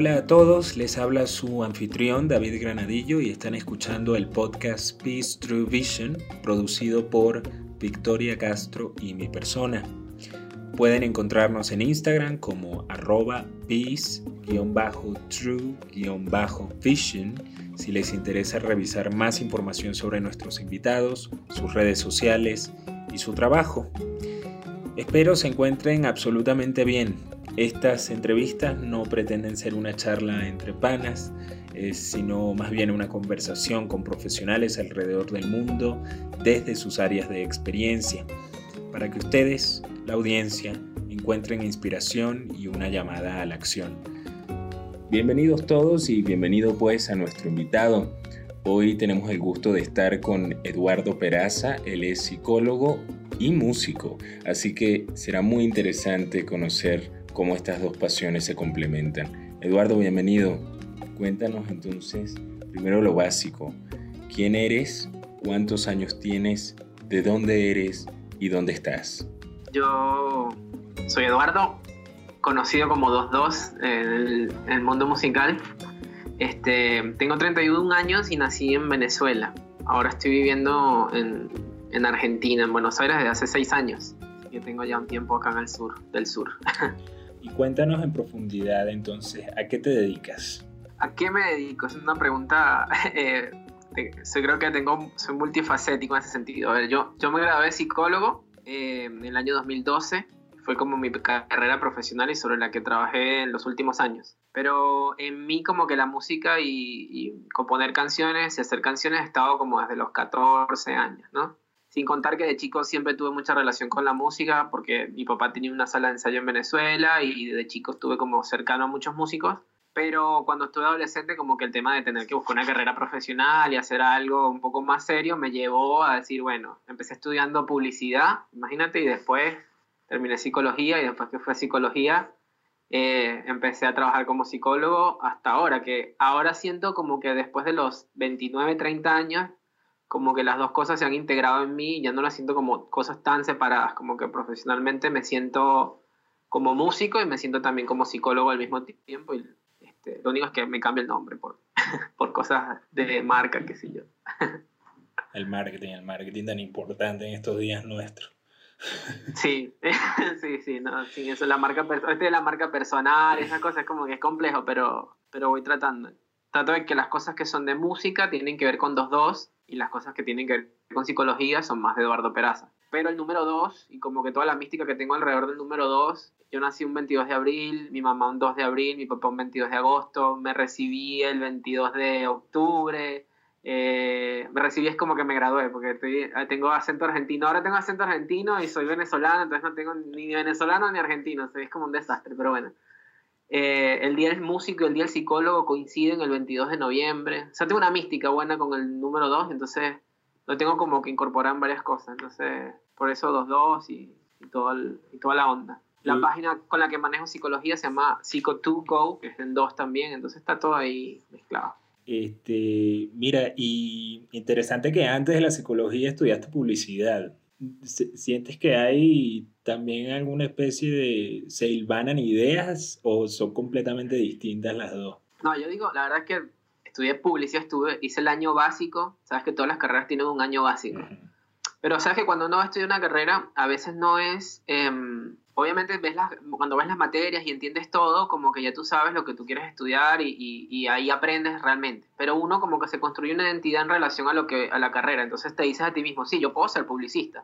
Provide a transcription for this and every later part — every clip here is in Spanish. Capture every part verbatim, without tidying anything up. Hola a todos, les habla su anfitrión David Granadillo y están escuchando el podcast Peace Through Vision, producido por Victoria Castro y mi persona. Pueden encontrarnos en Instagram como arroba peace_through_vision si les interesa revisar más información sobre nuestros invitados, sus redes sociales y su trabajo. Espero se encuentren absolutamente bien. Estas entrevistas no pretenden ser una charla entre panas, eh, sino más bien una conversación con profesionales alrededor del mundo desde sus áreas de experiencia, para que ustedes, la audiencia, encuentren inspiración y una llamada a la acción. Bienvenidos todos y bienvenido pues a nuestro invitado. Hoy tenemos el gusto de estar con Eduardo Peraza. Él es psicólogo y músico, así que será muy interesante conocer cómo estas dos pasiones se complementan. Eduardo, bienvenido. Cuéntanos entonces, primero lo básico. ¿Quién eres? ¿Cuántos años tienes? ¿De dónde eres? ¿Y dónde estás? Yo soy Eduardo, conocido como dos dos en el mundo musical. Este, tengo treinta y un años y nací en Venezuela. Ahora estoy viviendo en, en Argentina, en Buenos Aires, desde hace seis años. Que tengo ya un tiempo acá en el sur, del sur. Y cuéntanos en profundidad entonces, ¿a qué te dedicas? ¿A qué me dedico? Es una pregunta, eh, te, yo creo que tengo, soy multifacético en ese sentido. A ver, yo, yo me gradué de psicólogo eh, en el año dos mil doce, fue como mi carrera profesional y sobre la que trabajé en los últimos años. Pero en mí como que la música y, y componer canciones y hacer canciones he estado como desde los catorce años, ¿no? Sin contar que de chico siempre tuve mucha relación con la música, porque mi papá tenía una sala de ensayo en Venezuela y de chico estuve como cercano a muchos músicos. Pero cuando estuve adolescente, como que el tema de tener que buscar una carrera profesional y hacer algo un poco más serio me llevó a decir, bueno, empecé estudiando publicidad, imagínate, y después terminé psicología, y después que fue psicología, eh, empecé a trabajar como psicólogo hasta ahora, que ahora siento como que después de los veintinueve, treinta años, como que las dos cosas se han integrado en mí y ya no las siento como cosas tan separadas, como que profesionalmente me siento como músico y me siento también como psicólogo al mismo tiempo, y este, lo único es que me cambio el nombre por, por cosas de marca, qué sé yo. El marketing, el marketing tan importante en estos días nuestros. Sí, sí, sí, no, sí, eso, la marca, este, la marca personal, esas cosas como que es complejo, pero, pero voy tratando. Trato de que las cosas que son de música tienen que ver con dos dos y las cosas que tienen que ver con psicología son más de Eduardo Peraza. Pero el número dos, y como que toda la mística que tengo alrededor del número dos, yo nací un veintidós de abril, mi mamá un dos de abril, mi papá un veintidós de agosto, me recibí el veintidós de octubre, eh, me recibí es como que me gradué, porque estoy, tengo acento argentino, ahora tengo acento argentino y soy venezolano, entonces no tengo ni venezolano ni argentino, es como un desastre, pero bueno. Eh, el día del músico y el día del psicólogo coinciden el veintidós de noviembre. O sea, tengo una mística buena con el número dos, entonces lo tengo como que incorporar en varias cosas. Entonces, por eso dos dos y, y, todo el, y toda la onda. La sí. Página con la que manejo psicología se llama Psico dos Go, que es en dos también, entonces está todo ahí mezclado. Este, mira, y interesante que antes de la psicología estudiaste publicidad. ¿Sientes que hay también alguna especie de... se hilvanan ideas o son completamente distintas las dos? No, yo digo, la verdad es que estudié publicidad, estuve, hice el año básico. Sabes que todas las carreras tienen un año básico. Uh-huh. Pero sabes que cuando uno estudia una carrera, a veces no es... Eh, obviamente ves las, cuando ves las materias y entiendes todo, como que ya tú sabes lo que tú quieres estudiar y, y, y ahí aprendes realmente. Pero uno como que se construye una identidad en relación a, lo que, a la carrera. Entonces te dices a ti mismo, sí, yo puedo ser publicista.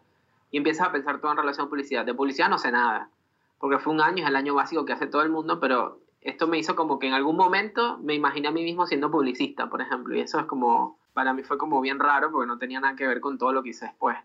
Y empiezas a pensar todo en relación a publicidad. De publicidad no sé nada, porque fue un año, es el año básico que hace todo el mundo, pero esto me hizo como que en algún momento me imaginé a mí mismo siendo publicista, por ejemplo. Y eso es como, para mí fue como bien raro, porque no tenía nada que ver con todo lo que hice después.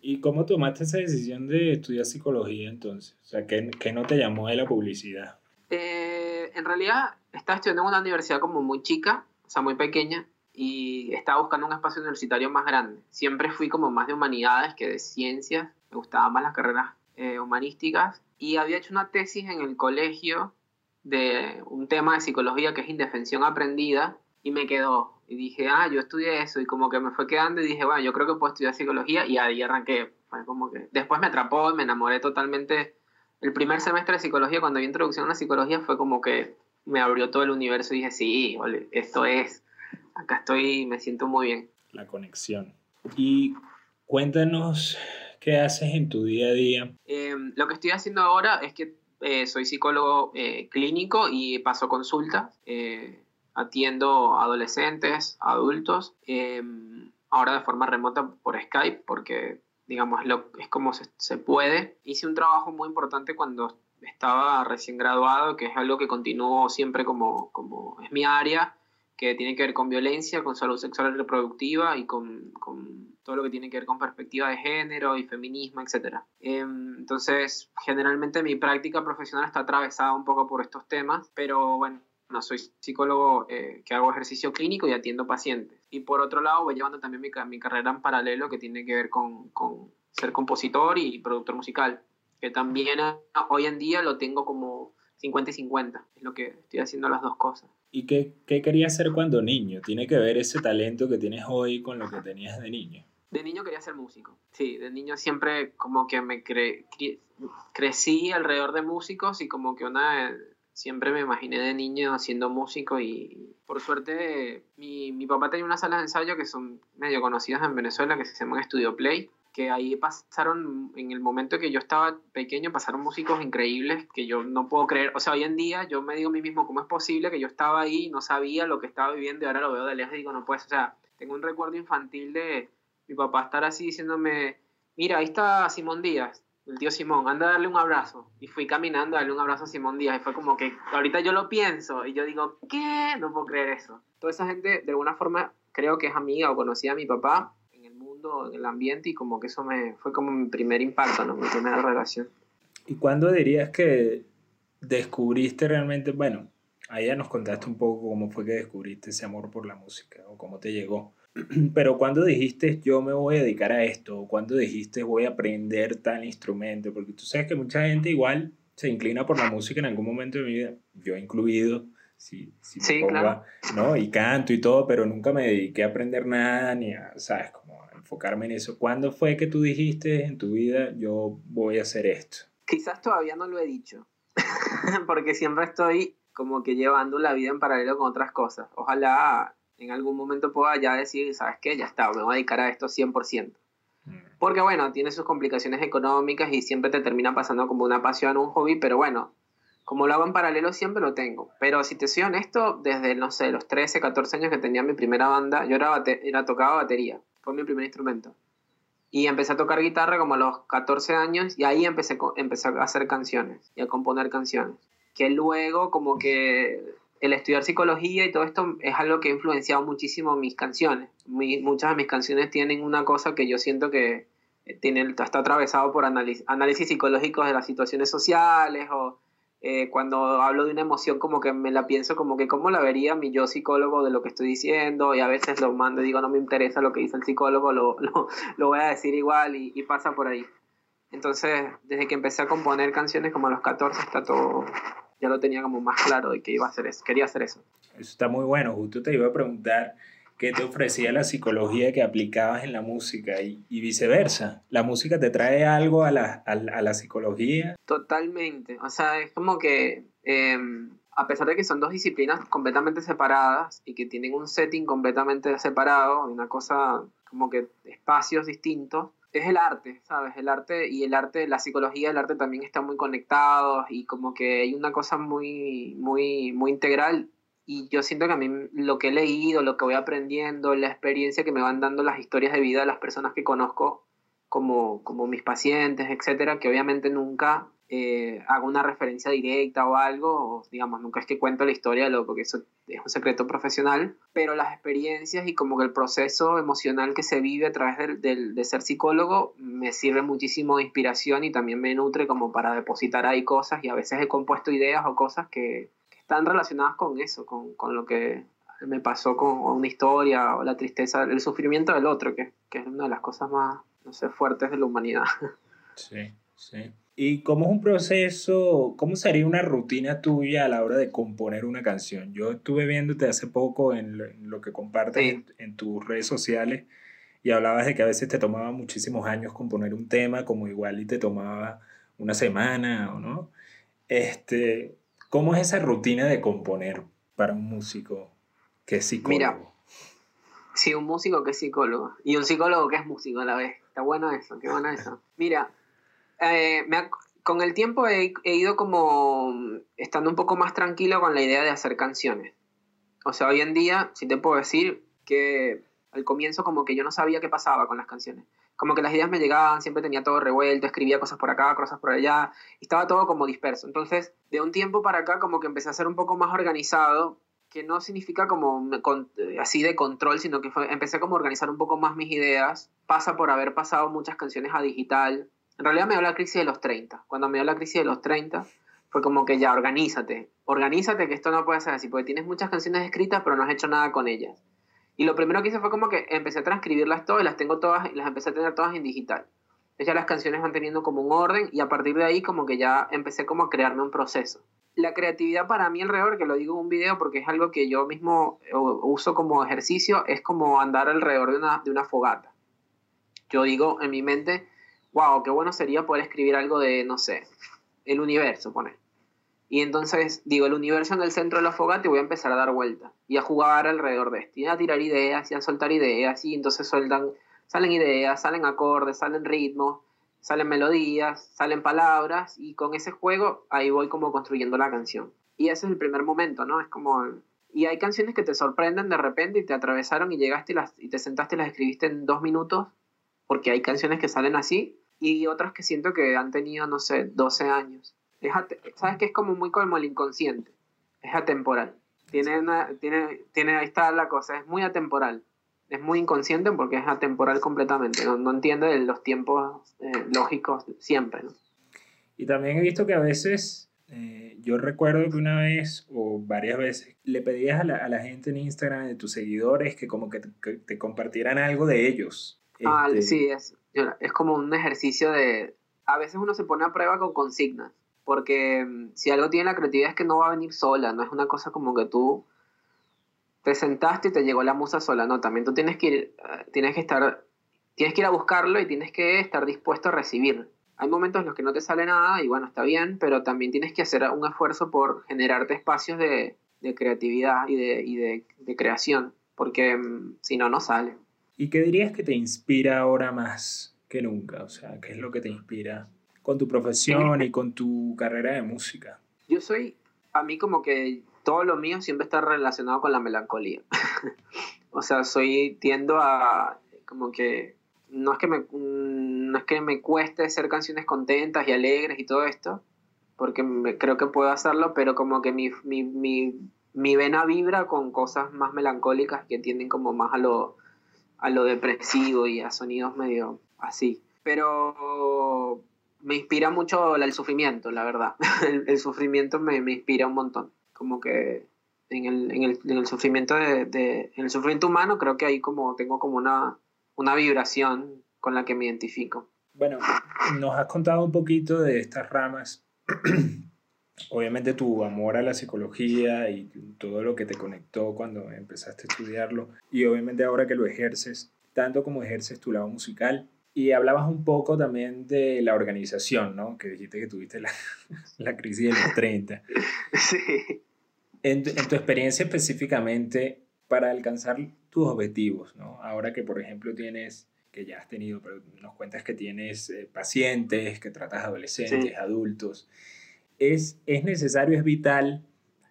¿Y cómo tomaste esa decisión de estudiar psicología entonces? O sea, ¿qué, qué no te llamó de la publicidad? Eh, en realidad, estaba estudiando en una universidad como muy chica, o sea, muy pequeña, y estaba buscando un espacio universitario más grande. Siempre fui como más de humanidades que de ciencias, me gustaban más las carreras eh, humanísticas, y había hecho una tesis en el colegio de un tema de psicología que es indefensión aprendida, y me quedó. Y dije, ah, yo estudié eso, y como que me fue quedando y dije, bueno, yo creo que puedo estudiar psicología, y ahí arranqué. Fue como que... Después me atrapó y me enamoré totalmente. El primer semestre de psicología, cuando vi introducción a la psicología, fue como que me abrió todo el universo y dije, sí, ole, esto es, acá estoy y me siento muy bien. La conexión. Y cuéntanos, ¿qué haces en tu día a día? Eh, lo que estoy haciendo ahora es que eh, soy psicólogo eh, clínico y paso consultas. Eh, atiendo adolescentes, adultos, eh, ahora de forma remota por Skype, porque digamos lo, es como se, se puede. Hice un trabajo muy importante cuando estaba recién graduado, que es algo que continúo siempre como, como es mi área, que tiene que ver con violencia, con salud sexual y reproductiva y con, con todo lo que tiene que ver con perspectiva de género y feminismo, etcétera. Entonces, generalmente mi práctica profesional está atravesada un poco por estos temas, pero bueno, no soy psicólogo eh, que hago ejercicio clínico y atiendo pacientes. Y por otro lado, voy llevando también mi, mi carrera en paralelo, que tiene que ver con, con ser compositor y productor musical, que también eh, hoy en día lo tengo como cincuenta y cincuenta, es lo que estoy haciendo, las dos cosas. ¿Y qué, qué querías hacer cuando niño? ¿Tiene que ver ese talento que tienes hoy con lo que tenías de niño? De niño quería ser músico. Sí, de niño siempre como que me cre cre crecí alrededor de músicos y como que una... Siempre me imaginé de niño siendo músico y por suerte mi, mi papá tenía unas salas de ensayo que son medio conocidas en Venezuela, que se llaman Studio Play, que ahí pasaron, en el momento que yo estaba pequeño, pasaron músicos increíbles que yo no puedo creer. O sea, hoy en día yo me digo a mí mismo, ¿cómo es posible que yo estaba ahí, no sabía lo que estaba viviendo y ahora lo veo de lejos y digo, no puedes? O sea, tengo un recuerdo infantil de mi papá estar así diciéndome, mira, ahí está Simón Díaz, el tío Simón, anda a darle un abrazo. Y fui caminando a darle un abrazo a Simón Díaz y fue como que ahorita yo lo pienso y yo digo, ¿qué? No puedo creer eso. Toda esa gente, de alguna forma, creo que es amiga o conocida a mi papá, mundo, en el ambiente, y como que eso me fue como mi primer impacto, ¿no? Mi primera relación. ¿Y cuándo dirías que descubriste realmente, bueno, ahí ya nos contaste un poco cómo fue que descubriste ese amor por la música o cómo te llegó, pero cuándo dijiste yo me voy a dedicar a esto, o cuándo dijiste voy a aprender tal instrumento? Porque tú sabes que mucha gente igual se inclina por la música en algún momento de mi vida, yo incluido. Si, si sí, pongo, claro. ¿No? Y canto y todo, pero nunca me dediqué a aprender nada ni a, ¿sabes?, como a enfocarme en eso. ¿Cuándo fue que tú dijiste en tu vida, yo voy a hacer esto? Quizás todavía no lo he dicho, porque siempre estoy como que llevando la vida en paralelo con otras cosas. Ojalá en algún momento pueda ya decir, ¿sabes qué? Ya está, me voy a dedicar a esto cien por ciento. Porque bueno, tiene sus complicaciones económicas y siempre te termina pasando como una pasión, un hobby, pero bueno, como lo hago en paralelo, siempre lo tengo. Pero si te soy honesto, desde, no sé, los trece, catorce años que tenía mi primera banda, yo era, bate era tocaba batería, fue mi primer instrumento. Y empecé a tocar guitarra como a los catorce años, y ahí empecé, empecé a hacer canciones y a componer canciones. Que luego, como que el estudiar psicología y todo esto es algo que ha influenciado muchísimo mis canciones. Mi, muchas de mis canciones tienen una cosa que yo siento que tiene, está atravesado por análisis, análisis psicológicos de las situaciones sociales, o... Eh, cuando hablo de una emoción como que me la pienso como que cómo la vería mi yo psicólogo de lo que estoy diciendo, y a veces lo mando y digo no me interesa lo que dice el psicólogo, lo, lo, lo voy a decir igual, y, y pasa por ahí. Entonces desde que empecé a componer canciones como a los catorce está todo, ya lo tenía como más claro de que iba a hacer eso, quería hacer eso. Eso está muy bueno, justo te iba a preguntar qué te ofrecía la psicología que aplicabas en la música y, y viceversa. ¿La música te trae algo a la, a, a la psicología? Totalmente. O sea, es como que, eh, a pesar de que son dos disciplinas completamente separadas y que tienen un setting completamente separado, una cosa como que espacios distintos, es el arte, ¿sabes? El arte y el arte, la psicología y el arte también están muy conectados y como que hay una cosa muy, muy, muy integral. Y yo siento que a mí lo que he leído, lo que voy aprendiendo, la experiencia que me van dando las historias de vida de las personas que conozco, como, como mis pacientes, etcétera, que obviamente nunca eh, hago una referencia directa o algo, o, digamos, nunca es que cuento la historia de lo, porque eso es un secreto profesional, pero las experiencias y como que el proceso emocional que se vive a través del, del, de ser psicólogo me sirve muchísimo de inspiración y también me nutre como para depositar ahí cosas, y a veces he compuesto ideas o cosas que... están relacionadas con eso, con, con lo que me pasó con una historia o la tristeza, el sufrimiento del otro, que, que es una de las cosas más, no sé, fuertes de la humanidad. Sí, sí. ¿Y cómo es un proceso, cómo sería una rutina tuya a la hora de componer una canción? Yo estuve viéndote hace poco en lo, en lo que compartes, sí, en, en tus redes sociales, y hablabas de que a veces te tomaba muchísimos años componer un tema, como igual y te tomaba una semana, ¿o no? Este... ¿Cómo es esa rutina de componer para un músico que es psicólogo? Mira, sí, un músico que es psicólogo y un psicólogo que es músico a la vez. Está bueno eso, qué bueno eso. Mira, eh, me ha, con el tiempo he, he ido como estando un poco más tranquilo con la idea de hacer canciones. O sea, hoy en día, sí te puedo decir que al comienzo como que yo no sabía qué pasaba con las canciones. Como que las ideas me llegaban, siempre tenía todo revuelto, escribía cosas por acá, cosas por allá, y estaba todo como disperso. Entonces, de un tiempo para acá como que empecé a ser un poco más organizado, que no significa como así de control, sino que fue, empecé como a organizar un poco más mis ideas. Pasa por haber pasado muchas canciones a digital. En realidad me dio la crisis de los treinta. Cuando me dio la crisis de los treinta, fue como que ya, organízate. Organízate, que esto no puede ser así, porque tienes muchas canciones escritas, pero no has hecho nada con ellas. Y lo primero que hice fue como que empecé a transcribirlas todas, y las tengo todas, y las empecé a tener todas en digital. Entonces ya las canciones van teniendo como un orden, y a partir de ahí como que ya empecé como a crearme un proceso. La creatividad para mí alrededor, que lo digo en un video porque es algo que yo mismo uso como ejercicio, es como andar alrededor de una, de una fogata. Yo digo en mi mente, wow, qué bueno sería poder escribir algo de, no sé, el universo, poner. Y entonces digo, el universo en el centro de la fogata, y voy a empezar a dar vueltas y a jugar alrededor de esto, y a tirar ideas, y a soltar ideas, y entonces sueltan, salen ideas, salen acordes, salen ritmos, salen melodías, salen palabras, y con ese juego ahí voy como construyendo la canción. Y ese es el primer momento, ¿no? Es como... Y hay canciones que te sorprenden de repente y te atravesaron y llegaste y, las, y te sentaste y las escribiste en dos minutos, porque hay canciones que salen así, y otras que siento que han tenido, no sé, doce años. Es ¿Sabes qué? Es como muy como el inconsciente. Es atemporal. Tiene una, tiene, tiene, ahí está la cosa. Es muy atemporal. Es muy inconsciente porque es atemporal completamente. No, no entiende los tiempos eh, lógicos siempre, ¿no? Y también he visto que a veces, eh, yo recuerdo que una vez o varias veces le pedías a la, a la gente en Instagram, de tus seguidores, que como que te, que te compartieran algo de ellos. Ah, este... sí, es, es como un ejercicio de... A veces uno se pone a prueba con consignas. Porque si algo tiene la creatividad es que no va a venir sola, no es una cosa como que tú te sentaste y te llegó la musa sola, no, también tú tienes que ir, tienes que estar, tienes que ir a buscarlo y tienes que estar dispuesto a recibir. Hay momentos en los que no te sale nada y bueno, está bien, pero también tienes que hacer un esfuerzo por generarte espacios de, de creatividad y, de, y de, de creación, porque si no, no sale. ¿Y qué dirías que te inspira ahora más que nunca? O sea, ¿qué es lo que te inspira con tu profesión y con tu carrera de música? Yo soy, a mí como que todo lo mío siempre está relacionado con la melancolía. O sea, soy, tiendo a, como que, no es que, me, no es que me cueste hacer canciones contentas y alegres y todo esto, porque me, creo que puedo hacerlo, pero como que mi, mi, mi, mi vena vibra con cosas más melancólicas que tienden como más a lo, a lo depresivo y a sonidos medio así. Pero... me inspira mucho el sufrimiento, la verdad. El, el sufrimiento me, me inspira un montón. Como que en el, en el, en el, sufrimiento, de, de, en el sufrimiento humano creo que ahí como, tengo como una, una vibración con la que me identifico. Bueno, nos has contado un poquito de estas ramas. Obviamente tu amor a la psicología y todo lo que te conectó cuando empezaste a estudiarlo. Y obviamente ahora que lo ejerces, tanto como ejerces tu lado musical. Y hablabas un poco también de la organización, ¿no? Que dijiste que tuviste la, la crisis de los treinta. Sí. En, en tu experiencia específicamente, para alcanzar tus objetivos, ¿no? Ahora que, por ejemplo, tienes, que ya has tenido, pero nos cuentas que tienes eh, pacientes, que tratas adolescentes, sí, adultos. ¿Es, ¿Es necesario, es vital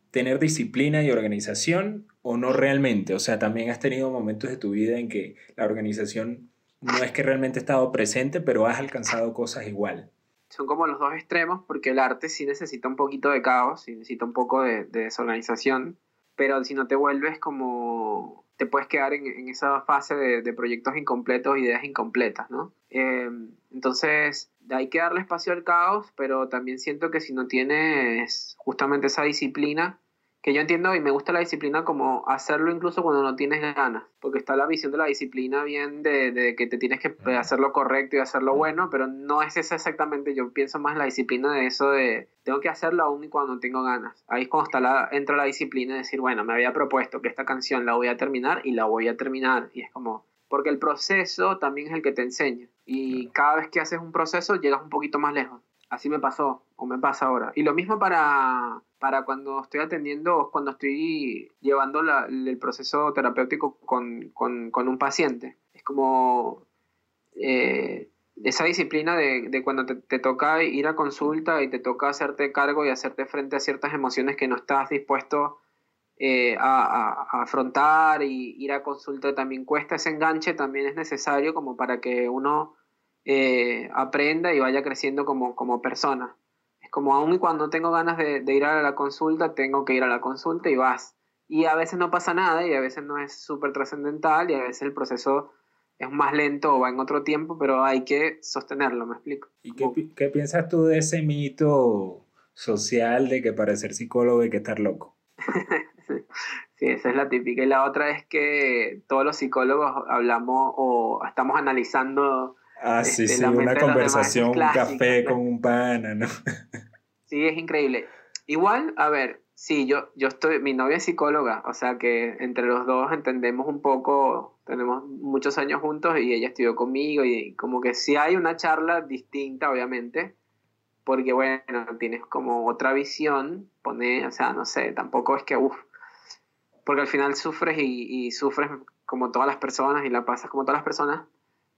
tener disciplina y organización o no realmente? O sea, también has tenido momentos de tu vida en que la organización... no es que realmente he estado presente, pero has alcanzado cosas igual. Son como los dos extremos, porque el arte sí necesita un poquito de caos, sí necesita un poco de, de desorganización, pero si no te vuelves como... te puedes quedar en, en esa fase de, de proyectos incompletos, ideas incompletas, ¿no? Eh, entonces, hay que darle espacio al caos, pero también siento que si no tienes justamente esa disciplina, que yo entiendo y me gusta la disciplina como hacerlo incluso cuando no tienes ganas, porque está la visión de la disciplina bien de, de que te tienes que hacer lo correcto y hacer lo bueno, pero no es eso exactamente. Yo pienso más en la disciplina de eso de tengo que hacerlo aún y cuando no tengo ganas. Ahí es cuando está la, entra la disciplina de decir, bueno, me había propuesto que esta canción la voy a terminar y la voy a terminar, y es como... porque el proceso también es el que te enseña, y cada vez que haces un proceso llegas un poquito más lejos. Así me pasó, o me pasa ahora. Y lo mismo para, para cuando estoy atendiendo, cuando estoy llevando la, el proceso terapéutico con, con, con un paciente. Es como eh, esa disciplina de, de cuando te, te toca ir a consulta y te toca hacerte cargo y hacerte frente a ciertas emociones que no estás dispuesto eh, a, a, a afrontar, y ir a consulta también cuesta. Ese enganche también es necesario como para que uno... Eh, aprenda y vaya creciendo como, como persona. Es como, aun cuando tengo ganas de, de ir a la consulta, tengo que ir a la consulta y vas. Y a veces no pasa nada, y a veces no es súper trascendental, y a veces el proceso es más lento o va en otro tiempo, pero hay que sostenerlo, ¿me explico? ¿Y qué, pi- qué piensas tú de ese mito social de que para ser psicólogo hay que estar loco? Sí, esa es la típica. Y la otra es que todos los psicólogos hablamos o estamos analizando... Ah, sí, este, sí, una conversación, un café con un pana, ¿no? Sí, es increíble. Igual, a ver, sí, yo, yo estoy, mi novia es psicóloga, o sea que entre los dos entendemos un poco, tenemos muchos años juntos y ella estudió conmigo y como que sí hay una charla distinta, obviamente, porque bueno, tienes como otra visión, pone, o sea, no sé, tampoco es que, uff, porque al final sufres y, y sufres como todas las personas y la pasas como todas las personas.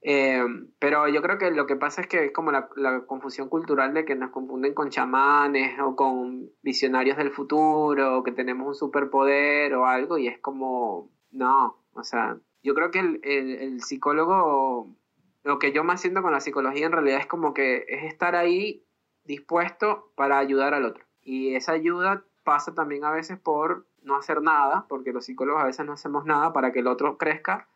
Eh, pero yo creo que lo que pasa es que es como la, la confusión cultural de que nos confunden con chamanes o con visionarios del futuro o que tenemos un superpoder o algo, y es como, no, o sea, yo creo que el, el, el psicólogo, lo que yo más siento con la psicología en realidad es como que es estar ahí dispuesto para ayudar al otro, y esa ayuda pasa también a veces por no hacer nada, porque los psicólogos a veces no hacemos nada para que el otro crezca.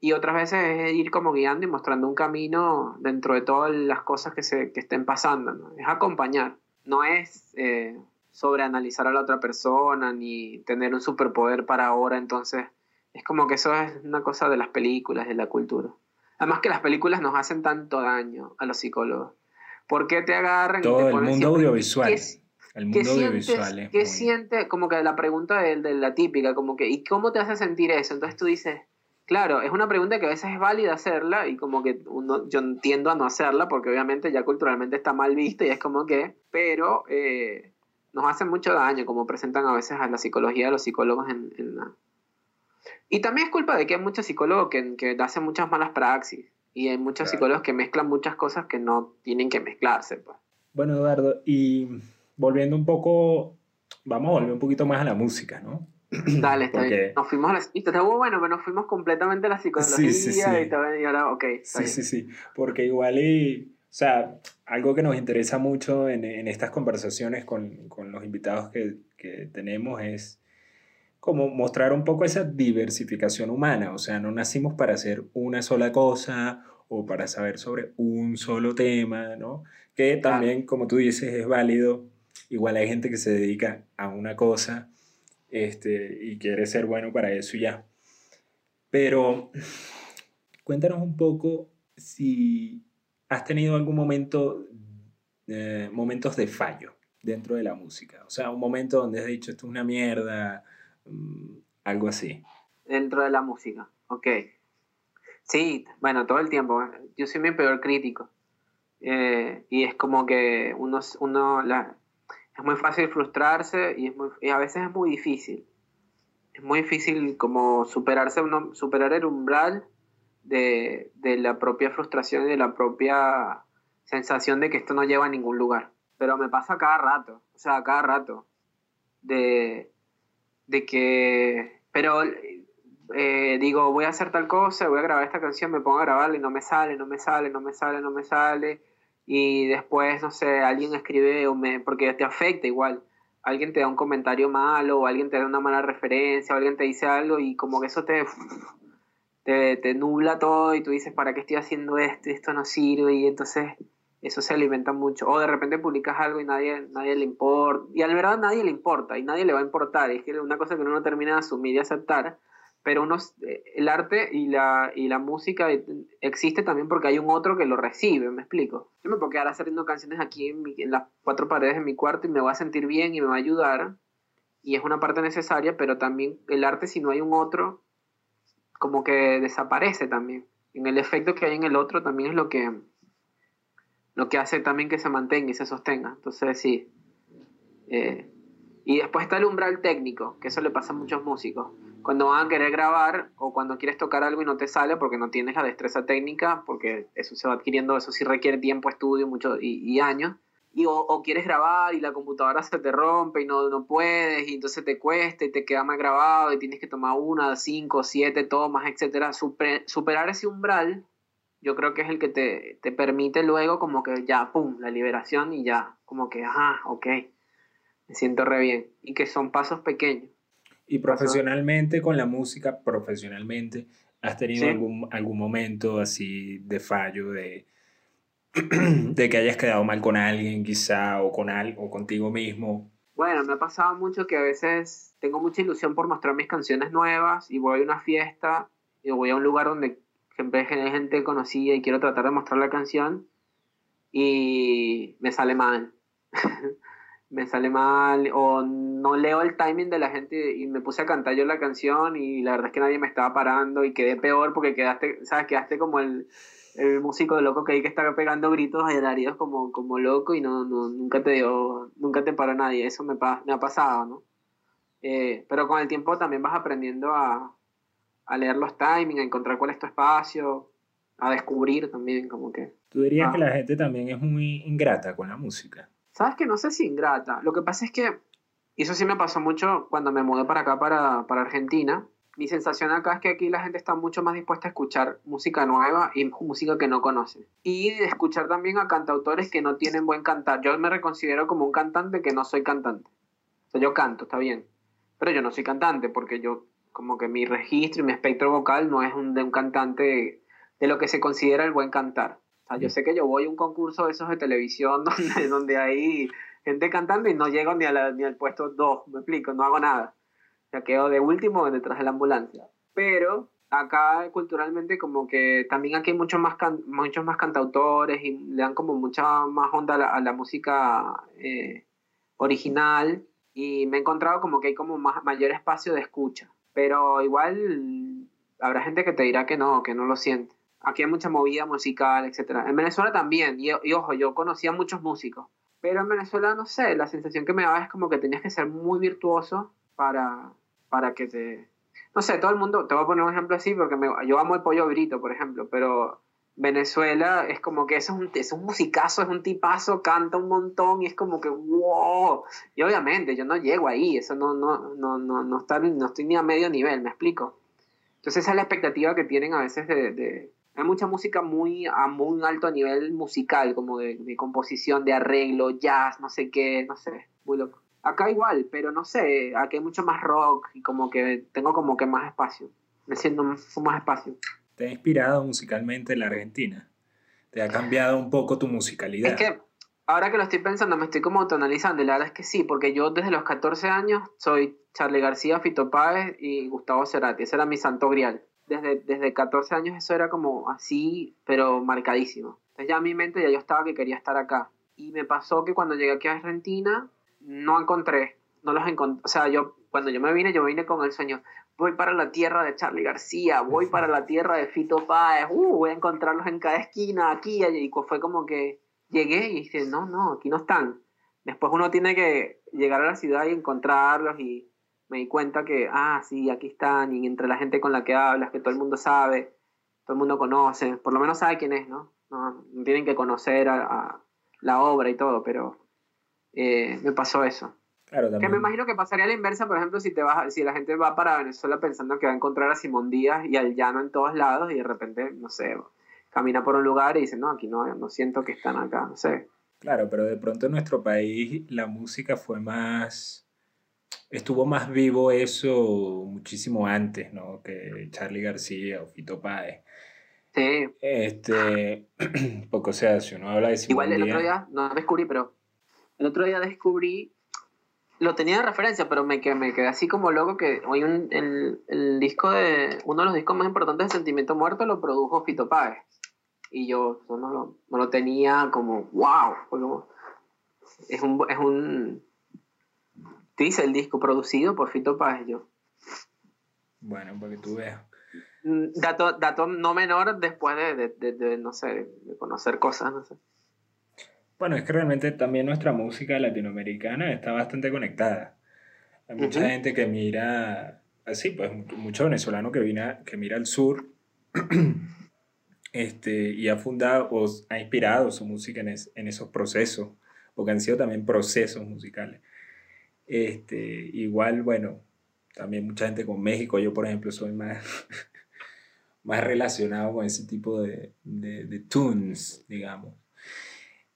Y otras veces es ir como guiando y mostrando un camino dentro de todas las cosas que, se, que estén pasando, ¿no? Es acompañar, no es eh, sobreanalizar a la otra persona ni tener un superpoder para ahora. Entonces es como que eso es una cosa de las películas, de la cultura. Además que las películas nos hacen tanto daño a los psicólogos. ¿Por qué te agarran? Todo y te ponen el mundo audiovisual. El mundo ¿Qué audiovisual sientes, es ¿Qué muy... sientes? Como que la pregunta de, de la típica, como que, ¿y cómo te hace sentir eso? Entonces tú dices... Claro, es una pregunta que a veces es válida hacerla y como que uno, yo tiendo a no hacerla porque obviamente ya culturalmente está mal visto y es como que, pero eh, nos hacen mucho daño como presentan a veces a la psicología de los psicólogos en, en la... Y también es culpa de que hay muchos psicólogos que, que hacen muchas malas praxis y hay muchos claro. psicólogos que mezclan muchas cosas que no tienen que mezclarse, pues. Bueno, Eduardo, y volviendo un poco, vamos a volver un poquito más a la música, ¿no? Dale, está porque... bien. Nos fuimos a la... Y está muy bueno, pero nos fuimos completamente a la psicología. Sí, sí, sí. Y, y ahora, ok, está sí, bien. Sí, sí, porque igual y... O sea, algo que nos interesa mucho en, en estas conversaciones con, con los invitados que, que tenemos es como mostrar un poco esa diversificación humana. O sea, no nacimos para hacer una sola cosa o para saber sobre un solo tema, ¿no? Que también, claro, como tú dices, es válido. Igual hay gente que se dedica a una cosa... Este, y quiere ser bueno para eso y ya. Pero cuéntanos un poco si has tenido algún momento, eh, momentos de fallo dentro de la música. O sea, un momento donde has dicho, esto es una mierda, um, algo así. Dentro de la música, ok. Sí, bueno, todo el tiempo. Yo soy mi peor crítico. Eh, y es como que uno... uno la, es muy fácil frustrarse y, es muy, y a veces es muy difícil. Es muy difícil como superarse uno, superar el umbral de, de la propia frustración y de la propia sensación de que esto no lleva a ningún lugar. Pero me pasa cada rato, o sea, cada rato. De, de que... Pero eh, digo, voy a hacer tal cosa, voy a grabar esta canción, me pongo a grabarla y no me sale, no me sale, no me sale, no me sale... Y después, no sé, alguien escribe, o me, porque te afecta igual. Alguien te da un comentario malo, o alguien te da una mala referencia, o alguien te dice algo, y como que eso te, te, te nubla todo, y tú dices, ¿para qué estoy haciendo esto? Esto no sirve, y entonces eso se alimenta mucho. O de repente publicas algo y nadie, nadie le importa. Y al verdad nadie le importa, y nadie le va a importar. Y es que es una cosa que uno no termina de asumir y aceptar. Pero uno, el arte y la, y la música existe también porque hay un otro que lo recibe, ¿me explico? Yo me puedo quedar haciendo canciones aquí en, mi, en las cuatro paredes de mi cuarto y me va a sentir bien y me va a ayudar, y es una parte necesaria, pero también el arte, si no hay un otro, como que desaparece también. En el efecto que hay en el otro también es lo que, lo que hace también que se mantenga y se sostenga. Entonces sí. Eh, y después está el umbral técnico, que eso le pasa a muchos músicos. Cuando van a querer grabar o cuando quieres tocar algo y no te sale porque no tienes la destreza técnica, porque eso se va adquiriendo, eso sí requiere tiempo, estudio mucho y, y años. Y, o, o quieres grabar y la computadora se te rompe y no, no puedes, y entonces te cuesta y te queda mal grabado y tienes que tomar una, cinco, siete tomas, etcétera. Super, superar ese umbral yo creo que es el que te, te permite luego como que ya, pum, la liberación y ya, como que, ajá, ok, me siento re bien. Y que son pasos pequeños. Y profesionalmente, con la música, profesionalmente, ¿has tenido sí. algún, algún momento así de fallo, de, de que hayas quedado mal con alguien quizá, o, con al, o contigo mismo? Bueno, me ha pasado mucho que a veces tengo mucha ilusión por mostrar mis canciones nuevas y voy a una fiesta y voy a un lugar donde siempre hay gente conocida y quiero tratar de mostrar la canción y me sale mal. Me sale mal, o no leo el timing de la gente y me puse a cantar yo la canción y la verdad es que nadie me estaba parando y quedé peor porque quedaste, ¿sabes? Quedaste como el, el músico loco que ahí que está pegando gritos alaridos como, como loco y no, no, nunca te dio, nunca te paró nadie. Eso me, me ha pasado, ¿no? Eh, pero con el tiempo también vas aprendiendo a, a leer los timings, a encontrar cuál es tu espacio, a descubrir también como que... ¿Tú dirías ah. que la gente también es muy ingrata con la música? ¿Sabes qué? No sé si ingrata. Lo que pasa es que, y eso sí me pasó mucho cuando me mudé para acá, para, para Argentina, mi sensación acá es que aquí la gente está mucho más dispuesta a escuchar música nueva y música que no conoce. Y de escuchar también a cantautores que no tienen buen cantar. Yo me reconsidero como un cantante que no soy cantante. O sea, yo canto, está bien. Pero yo no soy cantante porque yo, como que mi registro y mi espectro vocal no es un, de un cantante de, de lo que se considera el buen cantar. O sea, yo sé que yo voy a un concurso de esos de televisión donde, donde hay gente cantando y no llego ni, a la, ni al puesto dos, me explico, no hago nada. O sea, quedo de último detrás de la ambulancia. Pero acá culturalmente como que también aquí hay mucho más can, muchos más cantautores y le dan como mucha más onda a la, a la música eh, original y me he encontrado como que hay como más, mayor espacio de escucha. Pero igual habrá gente que te dirá que no, que no lo siente. Aquí hay mucha movida musical, etcétera. En Venezuela también, y, y ojo, yo conocía muchos músicos. Pero en Venezuela, no sé, la sensación que me daba es como que tenías que ser muy virtuoso para, para que te... No sé, todo el mundo, te voy a poner un ejemplo así, porque me, yo amo el Pollo Brito, por ejemplo, pero Venezuela es como que es un, es un musicazo, es un tipazo, canta un montón, y es como que wow. Y obviamente, yo no llego ahí, eso no, no, no, no, no, está, no estoy ni a medio nivel, ¿me explico? Entonces esa es la expectativa que tienen a veces de... de hay mucha música muy a muy alto nivel musical, como de, de composición, de arreglo, jazz, no sé qué, no sé, muy loco. Acá igual, pero no sé, aquí hay mucho más rock y como que tengo como que más espacio, me siento más, más espacio. ¿Te ha inspirado musicalmente la Argentina? ¿Te ha cambiado un poco tu musicalidad? Es que ahora que lo estoy pensando me estoy como autoanalizando y la verdad es que sí, porque yo desde los catorce años soy Charly García, Fito Páez y Gustavo Cerati, ese era mi santo grial. Desde, desde catorce años eso era como así, pero marcadísimo. Entonces ya en mi mente ya yo estaba que quería estar acá. Y me pasó que cuando llegué aquí a Argentina, no encontré, no los encontré. O sea, yo cuando yo me vine, yo vine con el sueño, voy para la tierra de Charly García, voy para la tierra de Fito Páez, uh, voy a encontrarlos en cada esquina, aquí, allá. Y fue como que llegué y dije, no, no, aquí no están. Después uno tiene que llegar a la ciudad y encontrarlos y... me di cuenta que, ah, sí, aquí están, y entre la gente con la que hablas, que todo el mundo sabe, todo el mundo conoce, por lo menos sabe quién es, ¿no? No, no tienen que conocer a, a la obra y todo, pero eh, me pasó eso. Claro, también. Que me imagino que pasaría a la inversa, por ejemplo, si, te vas, si la gente va para Venezuela pensando que va a encontrar a Simón Díaz y al Llano en todos lados, y de repente, no sé, camina por un lugar y dice, no, aquí no, no siento que están acá, no sé. Claro, pero de pronto en nuestro país la música fue más... estuvo más vivo eso muchísimo antes, ¿no? Que Charly García o Fito Páez. Sí. Este, poco sea, si uno habla de Simón Díaz... Igual el otro día, no descubrí, pero... El otro día descubrí... Lo tenía de referencia, pero me quedé, me quedé así como loco que... Hoy un, el, el disco de... Uno de los discos más importantes de Sentimiento Muerto lo produjo Fito Páez. Y yo no lo, no lo tenía como... ¡Wow! Como, es un... Es un te dice el disco producido por Fito Páez, yo. Bueno, para que tú veas. Dato, dato no menor después de, de, de, de, no sé, de conocer cosas, no sé. Bueno, es que realmente también nuestra música latinoamericana está bastante conectada. Hay mucha uh-huh. gente que mira, así pues, mucho venezolano que, vina, que mira al sur este, y ha fundado o ha inspirado su música en, es, en esos procesos, porque han sido también procesos musicales. Este, igual, bueno, también mucha gente con México, yo por ejemplo soy más... más relacionado con ese tipo de, de, de tunes, digamos.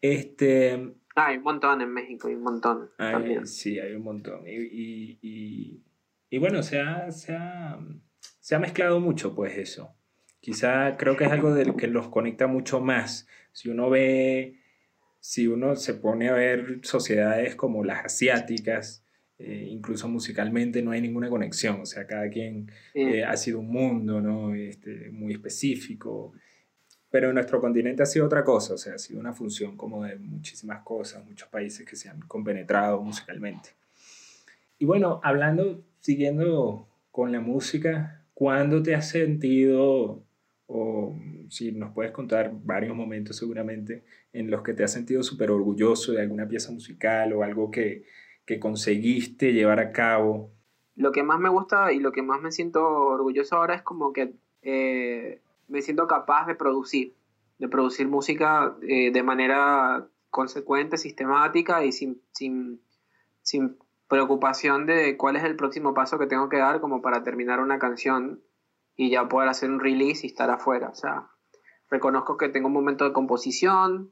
Este, ah, hay un montón en México, hay un montón hay, también. Sí, hay un montón. Y, y, y, y bueno, se ha, se, ha, se ha mezclado mucho, pues, eso. Quizá creo que es algo del que los conecta mucho más. Si uno ve, si uno se pone a ver sociedades como las asiáticas, Eh, incluso musicalmente no hay ninguna conexión, o sea, cada quien eh, ha sido un mundo, ¿no? Este, muy específico, pero en nuestro continente ha sido otra cosa, o sea, ha sido una función como de muchísimas cosas, muchos países que se han compenetrado musicalmente. Y bueno, hablando, siguiendo con la música, ¿cuándo te has sentido, o si nos puedes contar varios momentos seguramente, en los que te has sentido súper orgulloso de alguna pieza musical o algo que que conseguiste llevar a cabo? Lo que más me gusta y lo que más me siento orgulloso ahora es como que eh, me siento capaz de producir, de producir música eh, de manera consecuente, sistemática y sin, sin, sin preocupación de cuál es el próximo paso que tengo que dar como para terminar una canción y ya poder hacer un release y estar afuera. O sea, reconozco que tengo un momento de composición,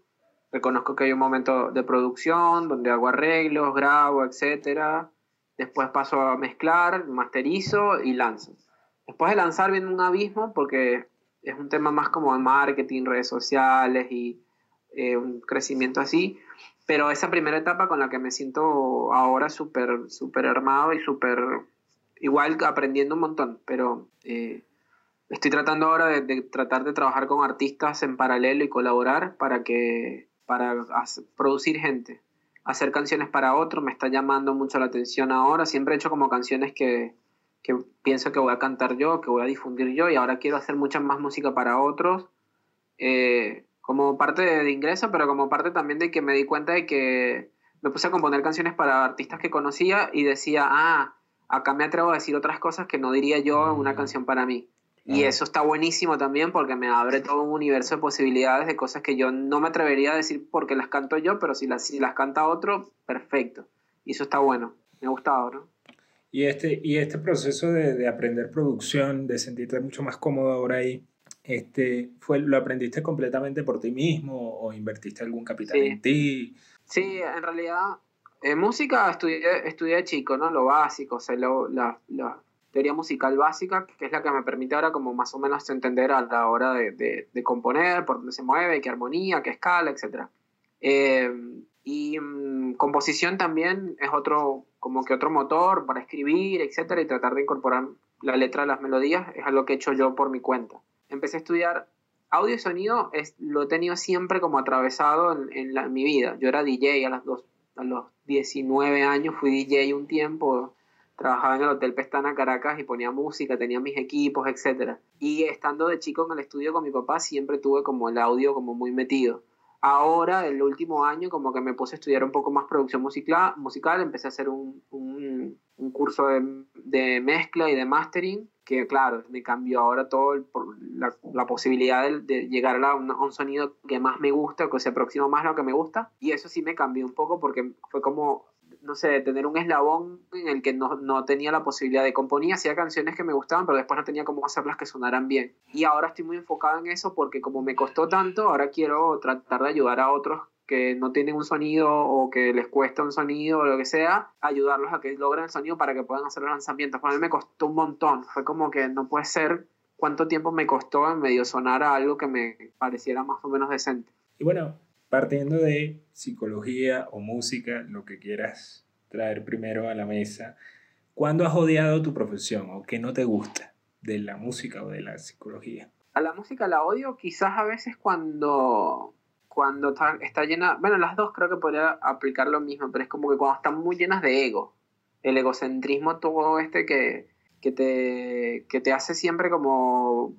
reconozco que hay un momento de producción donde hago arreglos, grabo, etcétera. Después paso a mezclar, masterizo y lanzo. Después de lanzar viene un abismo porque es un tema más como de marketing, redes sociales y eh, un crecimiento así. Pero esa primera etapa con la que me siento ahora súper súper armado y súper... igual aprendiendo un montón, pero... Eh, estoy tratando ahora de, de tratar de trabajar con artistas en paralelo y colaborar para que... para hacer, producir gente, hacer canciones para otro, me está llamando mucho la atención ahora. Siempre he hecho como canciones que, que pienso que voy a cantar yo, que voy a difundir yo, y ahora quiero hacer mucha más música para otros, eh, como parte de, de ingreso, pero como parte también de que me di cuenta de que me puse a componer canciones para artistas que conocía y decía, ah, acá me atrevo a decir otras cosas que no diría yo en una canción para mí. Y eso está buenísimo también porque me abre todo un universo de posibilidades de cosas que yo no me atrevería a decir porque las canto yo, pero si las, si las canta otro, perfecto. Y eso está bueno, me ha gustado, ¿no? Y este, y este proceso de, de aprender producción, de sentirte mucho más cómodo ahora ahí, este, fue, ¿lo aprendiste completamente por ti mismo o invertiste algún capital sí. en ti? Sí, en realidad, en música estudié, estudié chico, ¿no? Lo básico, o sea, lo, la... la teoría musical básica, que es la que me permite ahora como más o menos entender a la hora de, de, de componer, por dónde se mueve, qué armonía, qué escala, etcétera. Eh, y mmm, composición también es otro, como que otro motor para escribir, etcétera, y tratar de incorporar la letra a las melodías, es algo que he hecho yo por mi cuenta. Empecé a estudiar audio y sonido, es, lo he tenido siempre como atravesado en, en, la, en mi vida. Yo era D J a, las dos, a los diecinueve años, fui D J un tiempo... Trabajaba en el Hotel Pestana Caracas y ponía música, tenía mis equipos, etcétera. Y estando de chico en el estudio con mi papá, siempre tuve como el audio como muy metido. Ahora, el último año, como que me puse a estudiar un poco más producción musical, musical. Empecé a hacer un, un, un curso de, de mezcla y de mastering, que claro, me cambió ahora todo el, la, la posibilidad de, de llegar a un, a un sonido que más me gusta, que se aproxima más a lo que me gusta. Y eso sí me cambió un poco porque fue como... no sé, tener un eslabón en el que no, no tenía la posibilidad de componer, hacía canciones que me gustaban, pero después no tenía cómo hacerlas que sonaran bien. Y ahora estoy muy enfocado en eso porque como me costó tanto, ahora quiero tratar de ayudar a otros que no tienen un sonido o que les cuesta un sonido o lo que sea, ayudarlos a que logren el sonido para que puedan hacer los lanzamientos. Para mí me costó un montón, fue como que no puede ser cuánto tiempo me costó en medio sonar a algo que me pareciera más o menos decente. Y bueno, partiendo de psicología o música, lo que quieras traer primero a la mesa, ¿cuándo has odiado tu profesión o qué no te gusta de la música o de la psicología? A la música la odio quizás a veces cuando, cuando está, está llena... Bueno, las dos creo que podría aplicar lo mismo, pero es como que cuando están muy llenas de ego. El egocentrismo todo este que, que, te, que te hace siempre como...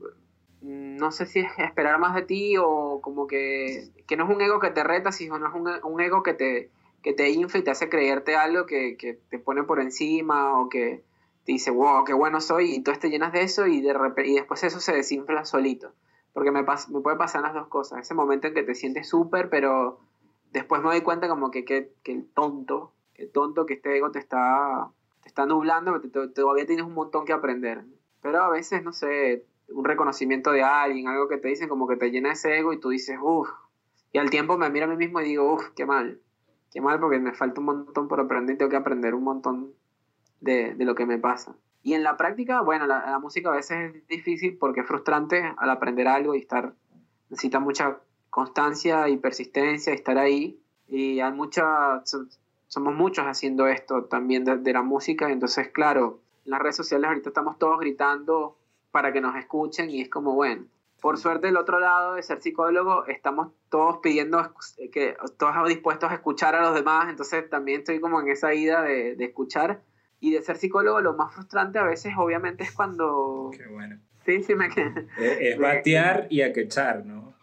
no sé si es esperar más de ti o como que, que no es un ego que te reta, sino es un, un ego que te, que te infla y te hace creerte algo que, que te pone por encima o que te dice, wow, qué bueno soy, y tú te llenas de eso y, de rep- y después eso se desinfla solito. Porque me, pas- me puede pasar las dos cosas. Ese momento en que te sientes súper, pero después me doy cuenta como que, que, que el tonto, que el tonto que este ego te está, te está nublando, te, te, todavía tienes un montón que aprender. Pero a veces, no sé, un reconocimiento de alguien, algo que te dicen, como que te llena ese ego y tú dices, uff. Y al tiempo me miro a mí mismo y digo, uff, qué mal. Qué mal porque me falta un montón por aprender y tengo que aprender un montón de, de lo que me pasa. Y en la práctica, bueno, la, la música a veces es difícil porque es frustrante al aprender algo y estar, necesita mucha constancia y persistencia, estar ahí. Y hay mucha, so, somos muchos haciendo esto también de, de la música. Entonces, claro, en las redes sociales ahorita estamos todos gritando para que nos escuchen y es como, bueno, por suerte del otro lado de ser psicólogo estamos todos pidiendo, que todos dispuestos a escuchar a los demás, entonces también estoy como en esa ida de, de escuchar. Y de ser psicólogo lo más frustrante a veces obviamente es cuando... Qué bueno. Sí, sí, me quedé. Es, es batear y aquechar, ¿no?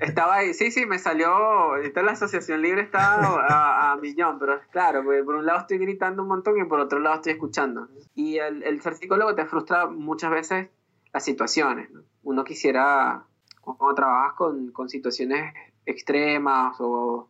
Estaba ahí, sí, sí, me salió, está en la Asociación Libre, estaba a, a millón, pero claro, por un lado estoy gritando un montón y por otro lado estoy escuchando. Y el, el ser psicólogo te frustra muchas veces las situaciones, ¿no? Uno quisiera, cuando trabajas con, con situaciones extremas o